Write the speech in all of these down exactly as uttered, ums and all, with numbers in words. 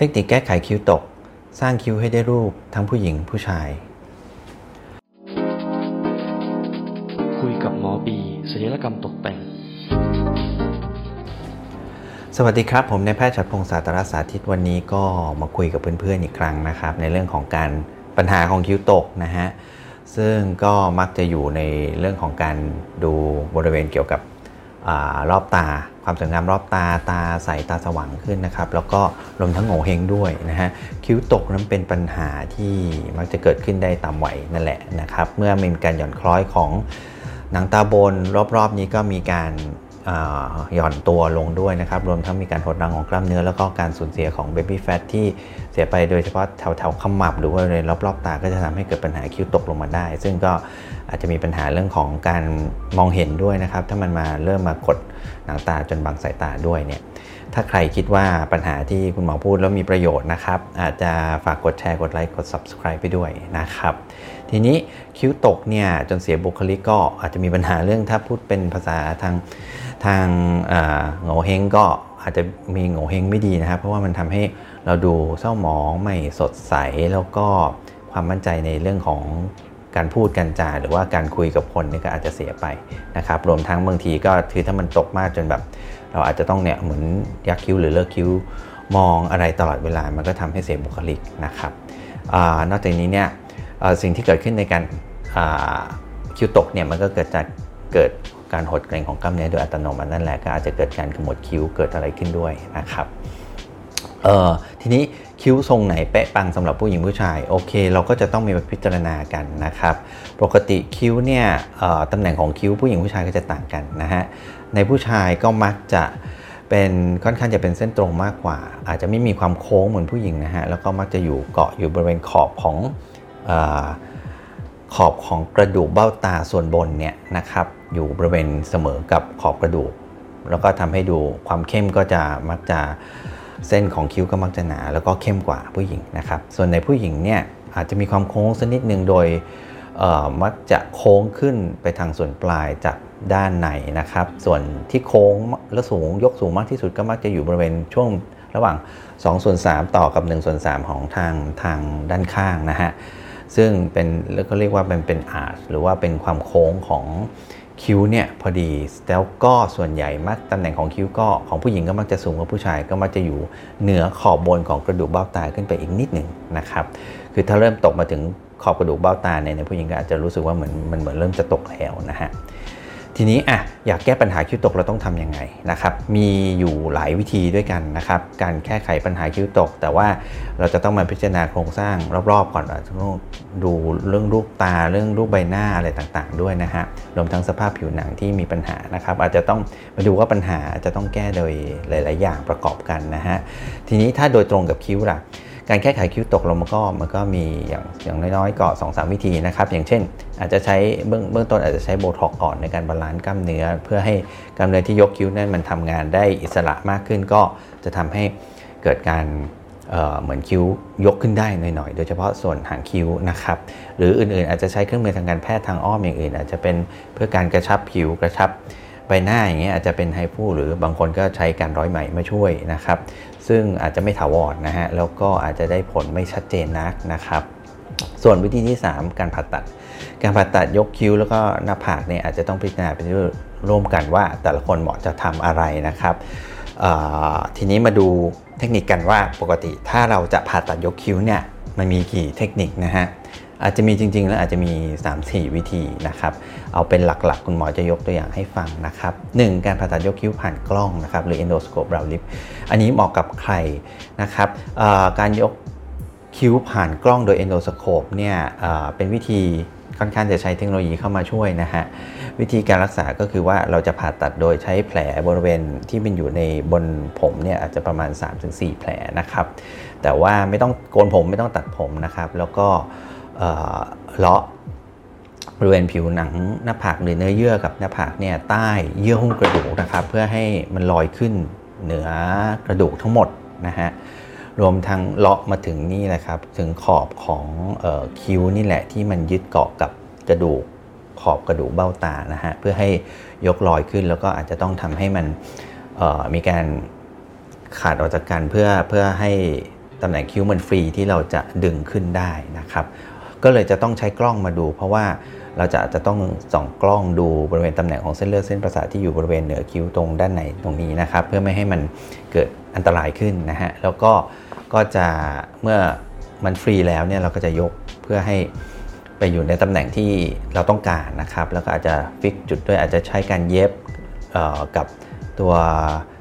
เทคนิคแก้ไขคิ้วตกสร้างคิ้วให้ได้รูปทั้งผู้หญิงผู้ชายคุยกับหมอบีศัลยกรรมตกแต่งสวัสดีครับผมนายแพทย์ฉัตรพงศ์ ศาตรสาธิตวันนี้ก็มาคุยกับเพื่อนๆอีกครั้งนะครับในเรื่องของการปัญหาของคิ้วตกนะฮะซึ่งก็มักจะอยู่ในเรื่องของการดูบริเวณเกี่ยวกับรอบตาความสวยงามรอบตาตาใสตาสว่างขึ้นนะครับแล้วก็รวมทั้งโง่เฮงด้วยนะฮะคิ้วตกนั้นเป็นปัญหาที่มักจะเกิดขึ้นได้ตามวัยนั่นแหละนะครับเมื่อมีการหย่อนคล้อยของหนังตาบนรอบๆนี้ก็มีการหย่อนตัวลงด้วยนะครับรวมทั้งมีการหดรังของกล้ามเนื้อแล้วก็การสูญเสียของเบบี้แฟทที่เสียไปโดยเฉพาะแถวๆขมับหรือว่าในรอบๆตาก็จะทำให้เกิดปัญหาคิ้วตกลงมาได้ซึ่งก็อาจจะมีปัญหาเรื่องของการมองเห็นด้วยนะครับถ้ามันมาเริ่มมากดหนังตาจนบังสายตาด้วยเนี่ยถ้าใครคิดว่าปัญหาที่คุณหมอพูดแล้วมีประโยชน์นะครับอาจจะฝากกดแชร์กดไลค์กด ซับสไครบ์ ไปด้วยนะครับทีนี้คิ้วตกเนี่ยจนเสียบุคลิกก็อาจจะมีปัญหาเรื่องถ้าพูดเป็นภาษาทางทางโง่เฮงก็อาจจะมีโง่เฮงไม่ดีนะครับเพราะว่ามันทำให้เราดูเศร้าหมองไม่สดใสแล้วก็ความมั่นใจในเรื่องของการพูดการจาหรือว่าการคุยกับคนนี่ก็อาจจะเสียไปนะครับรวมทั้งบางทีก็คือถ้ามันตกมากจนแบบเราอาจจะต้องเนี่ยเหมือนยักคิ้วหรือเลิกคิ้วมองอะไรตลอดเวลามันก็ทำให้เสียบุคลิกนะครับนอกจากนี้เนี่ยสิ่งที่เกิดขึ้นในการคิ้วตกเนี่ยมันก็เกิดจากเกิดการหดเกร็งของกล้ามเนื้อโดยอัตโนมัตินั่นแหละก็อาจจะเกิดการขมวดคิ้วเกิดอะไรขึ้นด้วยนะครับเอ่อทีนี้คิ้วทรงไหนเป๊ะปังสำหรับผู้หญิงผู้ชายโอเคเราก็จะต้องมีพิจารณากันนะครับปกติคิ้วเนี่ยเอ่อตำแหน่งของคิ้วผู้หญิงผู้ชายก็จะต่างกันนะฮะในผู้ชายก็มักจะเป็นค่อนข้างจะเป็นเส้นตรงมากกว่าอาจจะไม่มีความโค้งเหมือนผู้หญิงนะฮะแล้วก็มักจะอยู่เกาะอยู่บริเวณขอบของเอ่อขอบของกระดูกเบ้าตาส่วนบนเนี่ยนะครับอยู่บริเวณเสมอกับขอบกระดูกแล้วก็ทำให้ดูความเข้มก็จะมักจะเส้นของคิ้วก็มักจะหนาแล้วก็เข้มกว่าผู้หญิงนะครับส่วนในผู้หญิงเนี่ยอาจจะมีความโค้งสักนิดนึงโดยมักจะโค้งขึ้นไปทางส่วนปลายจากด้านในนะครับส่วนที่โค้งและสูงยกสูงมากที่สุดก็มักจะอยู่บริเวณช่วงระหว่างสองส่วนสามต่อกับหนึ่งส่วนสามของทางทางด้านข้างนะฮะซึ่งเป็นแล้วก็เรียกว่าเป็นเป็นอาร์ชหรือว่าเป็นความโค้งของคิ้วเนี่ยพอดีแล้วก็ส่วนใหญ่มักตำแหน่งของคิ้วก็ของผู้หญิงก็มักจะสูงกว่าผู้ชายก็มักจะอยู่เหนือขอบบนของกระดูกเบ้าตาขึ้นไปอีกนิดหนึ่งนะครับคือถ้าเริ่มตกมาถึงขอบกระดูกเบ้าตาเนี่ยผู้หญิงก็อาจจะรู้สึกว่าเหมือนมันเหมือนเริ่มจะตกแล้วนะฮะทีนี้อ่ะอยากแก้ปัญหาคิ้วตกเราต้องทำยังไงนะครับมีอยู่หลายวิธีด้วยกันนะครับการแก้ไขปัญหาคิ้วตกแต่ว่าเราจะต้องมาพิจารณาโครงสร้างรอบๆก่อนอาจจะต้องดูเรื่องรูปตาเรื่องรูปใบหน้าอะไรต่างๆด้วยนะฮะรวมทั้งสภาพผิวหนังที่มีปัญหานะครับอาจจะต้องมาดูว่าปัญหาจะต้องแก้โดยหลายๆอย่างประกอบกันนะฮะทีนี้ถ้าโดยตรงกับคิ้วล่ะการแก้ไขคิ้วตกลงมันก็มันก็มีอย่างอย่างน้อยๆก็สองสามวิธีนะครับอย่างเช่นอาจจะใช้เบื้องเบื้องต้นอาจจะใช้โบท็อกก่อนในการบาลานซ์กล้ามเนื้อเพื่อให้กล้ามเนื้อที่ยกคิ้วนั่นมันทำงานได้อิสระมากขึ้นก็จะทำให้เกิดการเอ่อเหมือนคิ้วยกขึ้นได้หน่อยๆโดยเฉพาะส่วนหางคิ้วนะครับหรืออื่นๆอาจจะใช้เครื่องมือทางการแพทย์ทางอ้อมอย่างอื่นอาจจะเป็นเพื่อการกระชับผิวกระชับใบหน้าอย่างเงี้ยอาจจะเป็นไฮฟูหรือบางคนก็ใช้การร้อยไหมมาช่วยนะครับซึ่งอาจจะไม่ถาวรนะฮะแล้วก็อาจจะได้ผลไม่ชัดเจนนักนะครับส่วนวิธีที่สามการผ่าตัดการผ่าตัดยกคิ้วแล้วก็หน้าผากเนี่ยอาจจะต้องพิจารณาเป็นร่วมกันว่าแต่ละคนเหมาะจะทำอะไรนะครับทีนี้มาดูเทคนิคกันว่าปกติถ้าเราจะผ่าตัดยกคิ้วเนี่ยมันมีกี่เทคนิคนะฮะอาจจะมีจริงๆแล้วอาจจะมี สามถึงสี่ วิธีนะครับเอาเป็นหลักๆคุณหมอจะยกตัวอย่างให้ฟังนะครับหนึ่งการผ่าตัดยกคิ้วผ่านกล้องนะครับหรือ endoscope brow lift อันนี้เหมาะกับใครนะครับการยกคิ้วผ่านกล้องโดย endoscope เนี่ยเป็นวิธีค่อนข้างจะใช้เทคโนโลยีเข้ามาช่วยนะฮะวิธีการรักษาก็คือว่าเราจะผ่าตัดโดยใช้แผลบริเวณที่มันอยู่ในบนผมเนี่ยอาจจะประมาณ สามถึงสี่ แผลนะครับแต่ว่าไม่ต้องโกนผมไม่ต้องตัดผมนะครับแล้วก็เลาะบริเวณผิวหนังหน้าผากหรือเนื้อเยื่อกับหน้าผากเนี่ยใต้เยื่อหุ้มกระดูกนะครับเพื่อให้มันลอยขึ้นเหนือกระดูกทั้งหมดนะฮะรวมทั้งเลาะมาถึงนี่แหละครับถึงขอบของเอ่อคิ้วนี่แหละที่มันยึดเกาะกับกระดูกขอบกระดูกเบ้าตานะฮะเพื่อให้ยกลอยขึ้นแล้วก็อาจจะต้องทำให้มันมีการขาดออกจากกันเพื่อเพื่อให้ ตำแหน่งคิ้วมันฟรีที่เราจะดึงขึ้นได้นะครับก็เลยจะต้องใช้กล้องมาดูเพราะว่าเราจะอาจจะต้องส่องกล้องดูบริเวณตำแหน่งของเส้นเลือดเส้นประสาทที่อยู่บริเวณเหนือคิ้วตรงด้านในตรงนี้นะครับเพื่อไม่ให้มันเกิดอันตรายขึ้นนะฮะแล้วก็ก็จะเมื่อมันฟรีแล้วเนี่ยเราก็จะยกเพื่อให้ไปอยู่ในตำแหน่งที่เราต้องการนะครับแล้วก็อาจจะฟิกจุดด้วยอาจจะใช้การเย็บกับตัว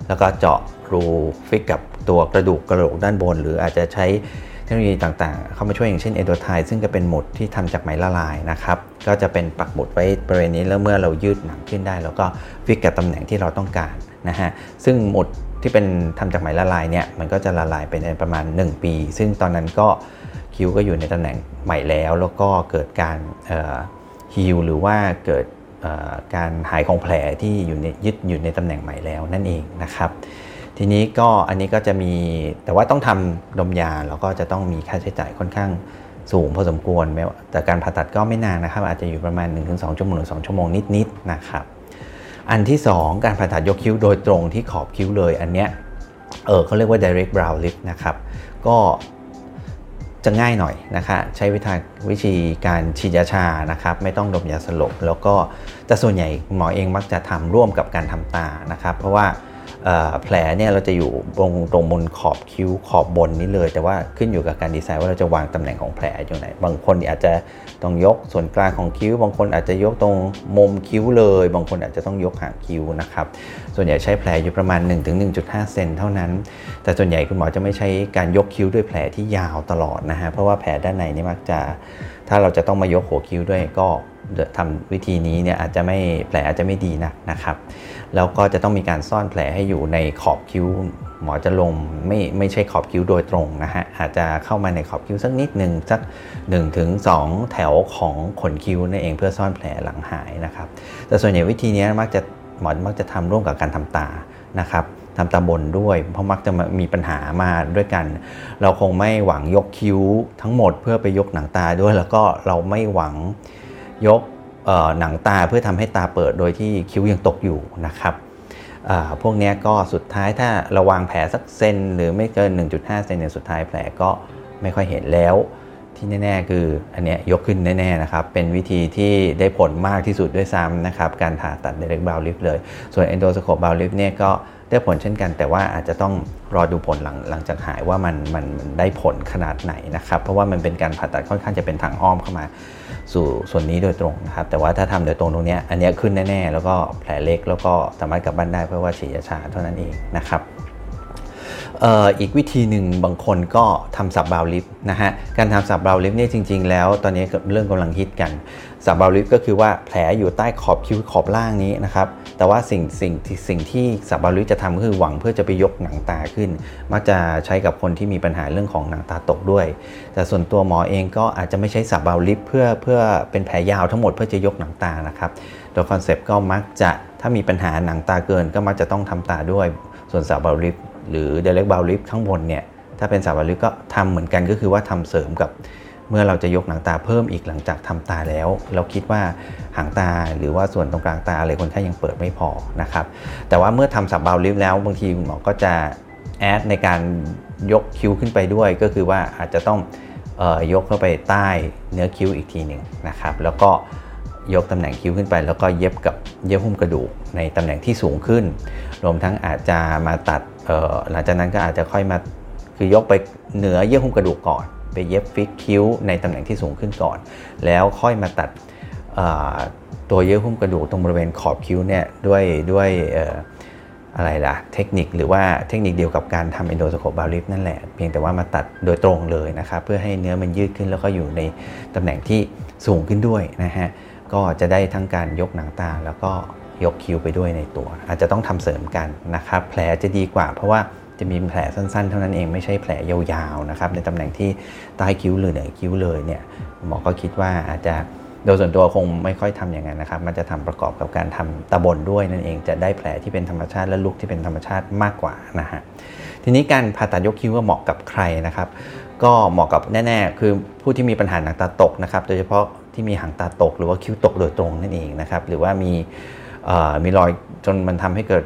แล้วก็เจาะรูฟิกกับตัวกระดูกกระโหลกด้านบนหรืออาจจะใช้เทคโนโลยีต่างๆเข้ามาช่วยอย่างเช่นเอนโดไทด์ซึ่งจะเป็นหมุดที่ทำจากไหมละลายนะครับก็จะเป็นปักหมุดไว้บริเวณนี้แล้วเมื่อเรายืดหนังขึ้นได้เราก็ฟิกกับตำแหน่งที่เราต้องการนะฮะซึ่งหมุดที่เป็นทำจากไหมละลายเนี่ยมันก็จะละลายไปในประมาณหนึ่งปีซึ่งตอนนั้นก็คิ้วก็อยู่ในตำแหน่งใหม่แล้วแล้วก็เกิดการฮีลหรือว่าเกิดการหายของแผลที่อยู่ในยึดอยู่ในตำแหน่งใหม่แล้วนั่นเองนะครับทีนี้ก็อันนี้ก็จะมีแต่ว่าต้องทำดมยาแล้วก็จะต้องมีค่าใช้จ่ายค่อนข้างสูงพอสมควรแม้แต่การผ่าตัดก็ไม่นานนะครับอาจจะอยู่ประมาณ หนึ่งถึงสอง ชั่วโมงหรือสองชั่วโมงนิดๆนะครับอันที่สองการผ่าตัดยกคิ้วโดยตรงที่ขอบคิ้วเลยอันเนี้ยเออเขาเรียกว่า direct brow lift นะครับก็จะง่ายหน่อยนะคะใช้วิธีวิธีการฉีดยาชานะครับไม่ต้องดมยาสลบแล้วก็แต่ส่วนใหญ่หมอเองมักจะทำร่วมกับการทำตานะครับเพราะว่าแผลเนี่ยเราจะอยู่ตรงตรงบนขอบคิ้วขอบบนนี้เลยแต่ว่าขึ้นอยู่กับการดีไซน์ว่าเราจะวางตำแหน่งของแผลอยู่ไหนบางคนอาจจะต้องยกส่วนกลางของคิ้วบางคนอาจจะยกตรงมุมคิ้วเลยบางคนอาจจะต้องยกหางคิ้วนะครับส่วนใหญ่ใช้แผลอยู่ประมาณ หนึ่งถึงหนึ่งจุดห้า เซนเท่านั้นแต่ส่วนใหญ่คุณหมอจะไม่ใช้การยกคิ้วด้วยแผลที่ยาวตลอดนะฮะเพราะว่าแผลด้านในนี่มักจะถ้าเราจะต้องมายกหัวคิ้วด้วยก็ทำวิธีนี้เนี่ยอาจจะไม่แผลอาจจะไม่ดีนะนะครับแล้วก็จะต้องมีการซ่อนแผลให้อยู่ในขอบคิ้วหมอจะลงไม่ไม่ใช่ขอบคิ้วโดยตรงนะฮะอาจจะเข้ามาในขอบคิ้วสักนิดนึงสัก หนึ่งถึงสอง แถวของขนคิ้วนั่นเองเพื่อซ่อนแผลหลังหายนะครับแต่ส่วนใหญ่วิธีนี้มักจะหมอมักจะทำร่วมกับการทำตานะครับทำตาบนด้วยเพราะมักจะมีปัญหามาด้วยกันเราคงไม่หวังยกคิ้วทั้งหมดเพื่อไปยกหนังตาด้วยแล้วก็เราไม่หวังยกหนังตาเพื่อทำให้ตาเปิดโดยที่คิ้วยังตกอยู่นะครับพวกนี้ก็สุดท้ายถ้าระวังแผลสักเซนหรือไม่เกิน หนึ่งจุดห้า เซนเนี่ยสุดท้ายแผลก็ไม่ค่อยเห็นแล้วที่แน่ๆคืออันเนี้ยยกขึ้นแน่ๆนะครับเป็นวิธีที่ได้ผลมากที่สุดด้วยซ้ำนะครับการผ่าตัด direct brow lift เลยส่วน endoscope brow lift เนี่ยก็ได้ผลเช่นกันแต่ว่าอาจจะต้องรอดูผลหลังหลังจากหายว่ามันมันได้ผลขนาดไหนนะครับเพราะว่ามันเป็นการผ่าตัดค่อนข้างจะเป็นทางอ้อมเข้ามาสู่ส่วนนี้โดยตรงนะครับแต่ว่าถ้าทำโดยตรงตรงนี้อันนี้ขึ้นแน่ๆแล้วก็แผลเล็กแล้วก็สามารถกลับบ้านได้เพราะว่าฉีดยาชาเท่านั้นเองนะครับอีกวิธีหนึ่งบางคนก็ทำสับบาวลิฟนะฮะการทำสับบาวลิฟเนี่ยจริงๆแล้วตอนนี้เรื่องกำลังฮิตกันสับบาวลิฟก็คือว่าแผลอยู่ใต้ขอบคิ้วขอบล่างนี้นะครับแต่ว่าสิ่งสิ่งสิ่งที่สับบาวลิฟจะทำก็คือหวังเพื่อจะไปยกหนังตาขึ้นมักจะใช้กับคนที่มีปัญหาเรื่องของหนังตาตกด้วยแต่ส่วนตัวหมอเองก็อาจจะไม่ใช้สับบาวลิฟเพื่อเพื่อเป็นแผลยาวทั้งหมดเพื่อจะยกหนังตานะครับโดยคอนเซปต์ก็มักจะถ้ามีปัญหาหนังตาเกินก็มักจะต้องทำตาด้วยส่วนสับบาวลิฟหรือ direct brow lift ข้างบนเนี่ยถ้าเป็นสับ brow lift ก็ทำเหมือนกันก็คือว่าทำเสริมกับเมื่อเราจะยกหนังตาเพิ่มอีกหลังจากทำตาแล้วเราคิดว่าหางตาหรือว่าส่วนตรงกลางตาอะไรคนไข้ยังเปิดไม่พอนะครับแต่ว่าเมื่อทำสับ brow lift แล้วบางทีหมอก็จะแอดในการยกคิ้วขึ้นไปด้วยก็คือว่าอาจจะต้องเอ่อยกเข้าไปใต้เนื้อคิ้วอีกทีหนึ่งนะครับแล้วก็ยกตำแหน่งคิ้วขึ้นไปแล้วก็เย็บกับเยื่อหุ้มกระดูกในตำแหน่งที่สูงขึ้นรวมทั้งอาจจะมาตัดหลังจากนั้นก็อาจจะค่อยมาคือยกไปเหนือเยื่อหุ้มกระดูกก่อนไปเย็บฟิกคิ้วในตำแหน่งที่สูงขึ้นก่อนแล้วค่อยมาตัดตัวเยื่อหุ้มกระดูกตรงบริเวณขอบคิ้วเนี่ยด้วยด้วยอะไรล่ะเทคนิคหรือว่าเทคนิคเดียวกับการทำเอนโดสโคปบาวลิฟนั่นแหละเพียงแต่ว่ามาตัดโดยตรงเลยนะครับเพื่อให้เนื้อมันยืดขึ้นแล้วก็อยู่ในตำแหน่งที่สูงขึ้นด้วยนะฮะก็จะได้ทั้งการยกหนังตาแล้วก็ยกคิ้วไปด้วยในตัวอาจจะต้องทำเสริมกันนะครับแผลจะดีกว่าเพราะว่าจะมีแผลสั้นๆเท่านั้นเองไม่ใช่แผลยาวๆนะครับในตำแหน่งที่ใต้คิ้วหรือเหนือคิ้วเลยเนี่ยหมอก็คิดว่าอาจจะโดยส่วนตัวคงไม่ค่อยทำอย่างนั้นนะครับมันจะทำประกอบกับการทำตาบนด้วยนั่นเองจะได้แผลที่เป็นธรรมชาติและลุกที่เป็นธรรมชาติมากกว่านะฮะทีนี้การผ่าตัดยกคิ้วว่าเหมาะกับใครนะครับก็เหมาะกับแน่ๆคือผู้ที่มีปัญหาหนังตาตกนะครับโดยเฉพาะที่มีหางตาตกหรือว่าคิ้วตกโดยตรงนั่นเองนะครับหรือว่ามีมีรอยจนมันทำให้เกิด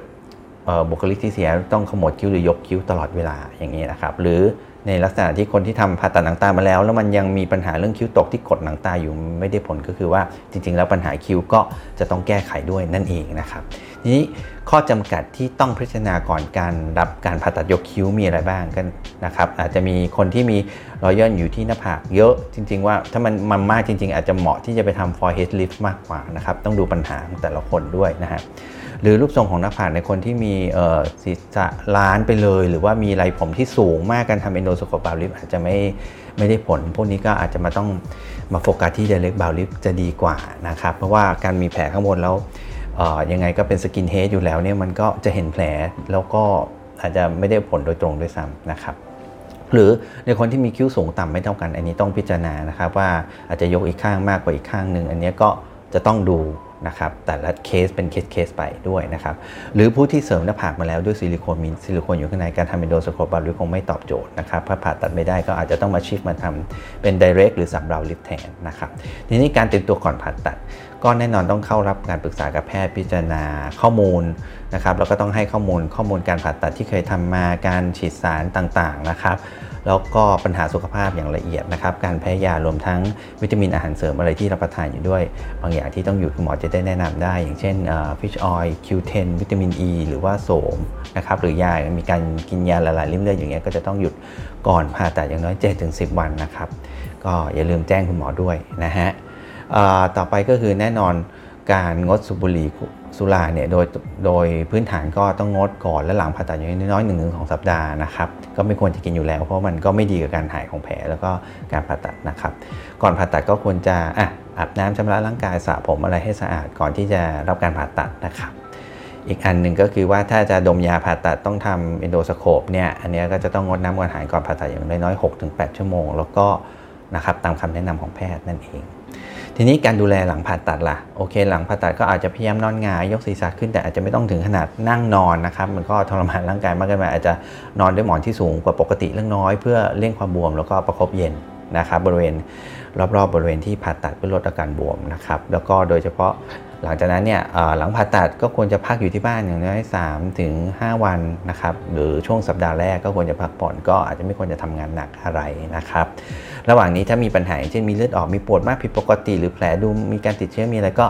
บุคลิกที่เสียต้องขมวดคิ้วหรือยกคิ้วตลอดเวลาอย่างนี้นะครับหรือใน ในลักษณะที่คนที่ทำผ่าตัดหนังตามาแล้วแล้วมันยังมีปัญหาเรื่องคิ้วตกที่กดหนังตาอยู่ไม่ได้ผลก็คือว่าจริงๆแล้วปัญหาคิ้วก็จะต้องแก้ไขด้วยนั่นเองนะครับทีนี้ข้อจำกัดที่ต้องพิจารณาก่อนการรับการผ่าตัดยกคิ้วมีอะไรบ้างกันนะครับอาจจะมีคนที่มีรอยย่นอยู่ที่หน้าผากเยอะจริงๆว่าถ้ามันมันมากจริงๆอาจจะเหมาะที่จะไปทำ forehead lift มากกว่านะครับต้องดูปัญหาของแต่ละคนด้วยนะฮะหรือรูปทรงของหน้าผากในคนที่มีศีรษะล้านไปเลยหรือว่ามีไรผมที่สูงมากการทำ endoscope brow lift อาจจะไม่ไม่ได้ผลพวกนี้ก็อาจจะมาต้องมาโฟกัสที่ direct brow lift จะดีกว่านะครับเพราะว่าการมีแผลข้างบนแล้วยังไงก็เป็นสกินเฮดอยู่แล้วเนี่ยมันก็จะเห็นแผลแล้วก็อาจจะไม่ได้ผลโดยตรงด้วยซ้ำนะครับหรือในคนที่มีคิ้วสูงต่ำไม่เท่ากันอันนี้ต้องพิจารณานะครับว่าอาจจะยกอีกข้างมากกว่าอีกข้างหนึ่งอันนี้ก็จะต้องดูนะครับแต่ละเคสเป็นเคสๆไปด้วยนะครับหรือผู้ที่เสริมหน้าผากมาแล้วด้วยซิลิโคนมีซิลิโคนอยู่ข้างในการทำเอนโดสโคปบาลิฟคงไม่ตอบโจทย์นะครับถ้าผ่าตัดไม่ได้ก็อาจจะต้องมาชิฟมาทำเป็นไดเรกหรือสับบราวลิฟแทนนะครับทีนี้การเตรียมตัวก่อนผ่าตัดก็แน่นอนต้องเข้ารับการปรึกษากับแพทย์พิจารณาข้อมูลนะครับแล้วก็ต้องให้ข้อมูลข้อมูลการผ่าตัดที่เคยทำมาการฉีดสารต่างๆนะครับแล้วก็ปัญหาสุขภาพอย่างละเอียดนะครับการแพ้ยารวมทั้งวิตามินอาหารเสริมอะไรที่รับประทานอยู่ด้วยบางอย่างที่ต้องอยู่คุณหมอจะได้แนะนำได้อย่างเช่น Fish Oil คิวเทน วิตามิน E หรือว่าโสมนะครับหรือยามีการกินยาละลายริ่มเลือดอย่างเงี้ยก็จะต้องหยุดก่อนผ่าตัดอย่างน้อย เจ็ดถึงสิบ วันนะครับก็อย่าลืมแจ้งคุณหมอด้วยนะฮะต่อไปก็คือแน่นอนการงดสูบบุหรี่สุราเนี่ยโดยโดยพื้นฐานก็ต้องงดก่อนและหลังผ่าตัดอย่างน้อย หนึ่งถึงสอง สัปดาห์นะครับก็ไม่ควรจะกินอยู่แล้วเพราะมันก็ไม่ดีกับการหายของแผลแล้วก็การผ่าตัดนะครับก่อนผ่าตัดก็ควรจะอ่ะอาบน้ำชำระร่างกายสระผมอะไรให้สะอาดก่อนที่จะรับการผ่าตัดนะครับอีกอันหนึ่งก็คือว่าถ้าจะดมยาผ่าตัดต้องทำเอนโดสโคปเนี่ยอันนี้ก็จะต้องงดน้ำกวนหายก่อนผ่าตัดอย่างน้อย หกถึงแปด ชั่วโมงแล้วก็นะครับตามคำแนะนำของแพทย์นั่นเองทีนี้การดูแลหลังผ่าตัดล่ะโอเคหลังผ่าตัดก็อาจจะพยายามนอนหงายยกศีรษะขึ้นแต่อาจจะไม่ต้องถึงขนาดนั่งนอนนะครับมันก็ทรมานร่างกายมากเกินไปอาจจะนอนด้วยหมอนที่สูงกว่าปกติเล็กน้อยเพื่อเลี่ยงความบวมแล้วก็ประคบเย็นนะครับบริเวณรอบๆ บริเวณที่ผ่าตัดเพื่อลดอาการบวมนะครับแล้วก็โดยเฉพาะหลังจากนั้นเนี่ยหลังผ่าตัดก็ควรจะพักอยู่ที่บ้านอย่างน้อย สามถึงห้า วันนะครับหรือช่วงสัปดาห์แรกก็ควรจะพักผ่อนก็อาจจะไม่ควรจะทำงานหนักอะไรนะครับระหว่างนี้ถ้ามีปัญหาเช่นมีเลือดออกมีปวดมากผิดปกติหรือแผลดูมีการติดเชื้อมีอะไรก็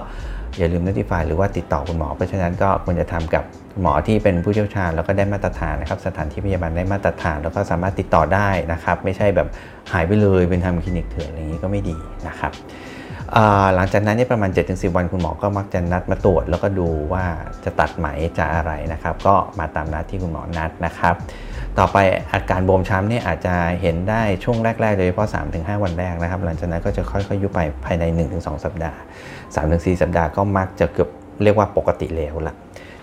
อย่าลืม notify หรือว่าติดต่อคุณหมอเพราะฉะนั้นก็ควรจะทำกับหมอที่เป็นผู้เชี่ยวชาญแล้วก็ได้มาตรฐานนะครับสถานที่พยาบาลได้มาตรฐานแล้วก็สามารถติดต่อได้นะครับไม่ใช่แบบหายไปเลยเป็นทำคลินิกเถื่อนอะไรอย่างนี้ก็ไม่ดีนะครับหลังจากนั้นเนี่ยประมาณ เจ็ดถึงสิบ วันคุณหมอก็มักจะนัดมาตรวจแล้วก็ดูว่าจะตัดไหมจะอะไรนะครับก็มาตามนัดที่คุณหมอนัดนะครับต่อไปอาการบวมช้ำเนี่ยอาจจะเห็นได้ช่วงแรกๆโดยเฉพาะ สามถึงห้า วันแรกนะครับหลังจากนั้นก็จะค่อยๆยุบไปภายใน หนึ่งถึงสอง สัปดาห์ สามถึงสี่ สัปดาห์ก็มักจะเกือบเรียกว่าปกติแล้วล่ะ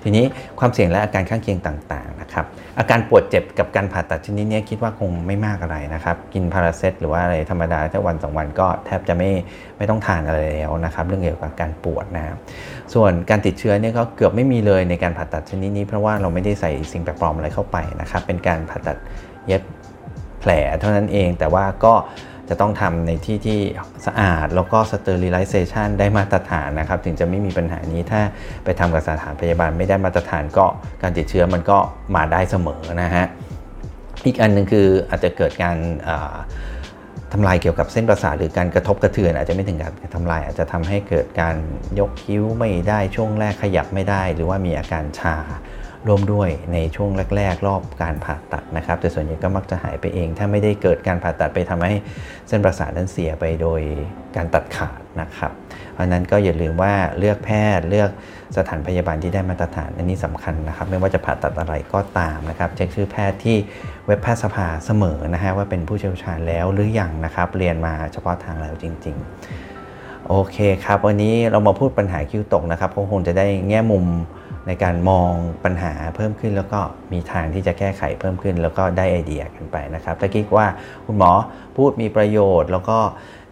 ทีนี้ความเสี่ยงและอาการข้างเคียงต่างๆนะครับอาการปวดเจ็บกับการผ่าตัดชนิดนี้คิดว่าคงไม่มากอะไรนะครับกินพาราเซตหรือว่าอะไรธรรมดาแค่วันสองวันก็แทบจะไม่ไม่ต้องทานอะไรแล้วนะครับเรื่องเกี่ยวกับการปวดนะครับส่วนการติดเชื้อเนี่ยก็เกือบไม่มีเลยในการผ่าตัดชนิดนี้เพราะว่าเราไม่ได้ใส่สิ่งแปลกปลอมอะไรเข้าไปนะครับเป็นการผ่าตัดเย็บแผลเท่านั้นเองแต่ว่าก็จะต้องทำในที่ที่สะอาดแล้วก็ sterilization ได้มาตรฐานนะครับถึงจะไม่มีปัญหานี้ถ้าไปทำกับสถานพยาบาลไม่ได้มาตรฐานก็การติดเชื้อมันก็มาได้เสมอนะฮะอีกอันนึงคืออาจจะเกิดการทำลายเกี่ยวกับเส้นประสาทหรือการกระทบกระเทือนอาจจะไม่ถึงกับทำลายอาจจะทำให้เกิดการยกคิ้วไม่ได้ช่วงแรกขยับไม่ได้หรือว่ามีอาการชารวมด้วยในช่วงแรกๆรอบการผ่าตัดนะครับแต่ส่วนใหญ่ก็มักจะหายไปเองถ้าไม่ได้เกิดการผ่าตัดไปทำให้เส้นประสาทนั้นเสียไปโดยการตัดขาดนะครับเพราะฉะนั้นก็อย่าลืมว่าเลือกแพทย์เลือกสถานพยาบาลที่ได้มาตรฐานอันนี้สำคัญนะครับไม่ว่าจะผ่าตัดอะไรก็ตามนะครับเช็คชื่อแพทย์ที่เว็บแพทยสภาเสมอนะฮะว่าเป็นผู้เชี่ยวชาญแล้วหรือยังนะครับเรียนมาเฉพาะทางแล้วจริงๆโอเคครับวันนี้เรามาพูดปัญหาคิ้วตกนะครับคงจะได้แง่มุมในการมองปัญหาเพิ่มขึ้นแล้วก็มีทางที่จะแก้ไขเพิ่มขึ้นแล้วก็ได้ไอเดียกันไปนะครับถ้าคิดว่าคุณหมอพูดมีประโยชน์แล้วก็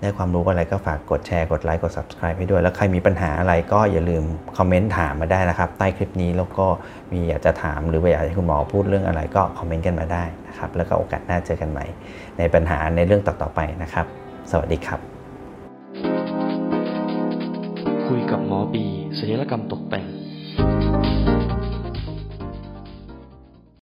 ได้ความรู้อะไรก็ฝากกดแชร์กดไลค์กด Subscribe ให้ด้วยแล้วใครมีปัญหาอะไรก็อย่าลืมคอมเมนต์ถามมาได้นะครับใต้คลิปนี้แล้วก็มีอยากจะถามหรือว่าอยากให้คุณหมอพูดเรื่องอะไรก็คอมเมนต์กันมาได้นะครับแล้วก็โอกาสหน้าเจอกันใหม่ในปัญหาในเรื่องต่อๆไปนะครับสวัสดีครับคุยกับหมอบีศัลยกรรมตกแต่ง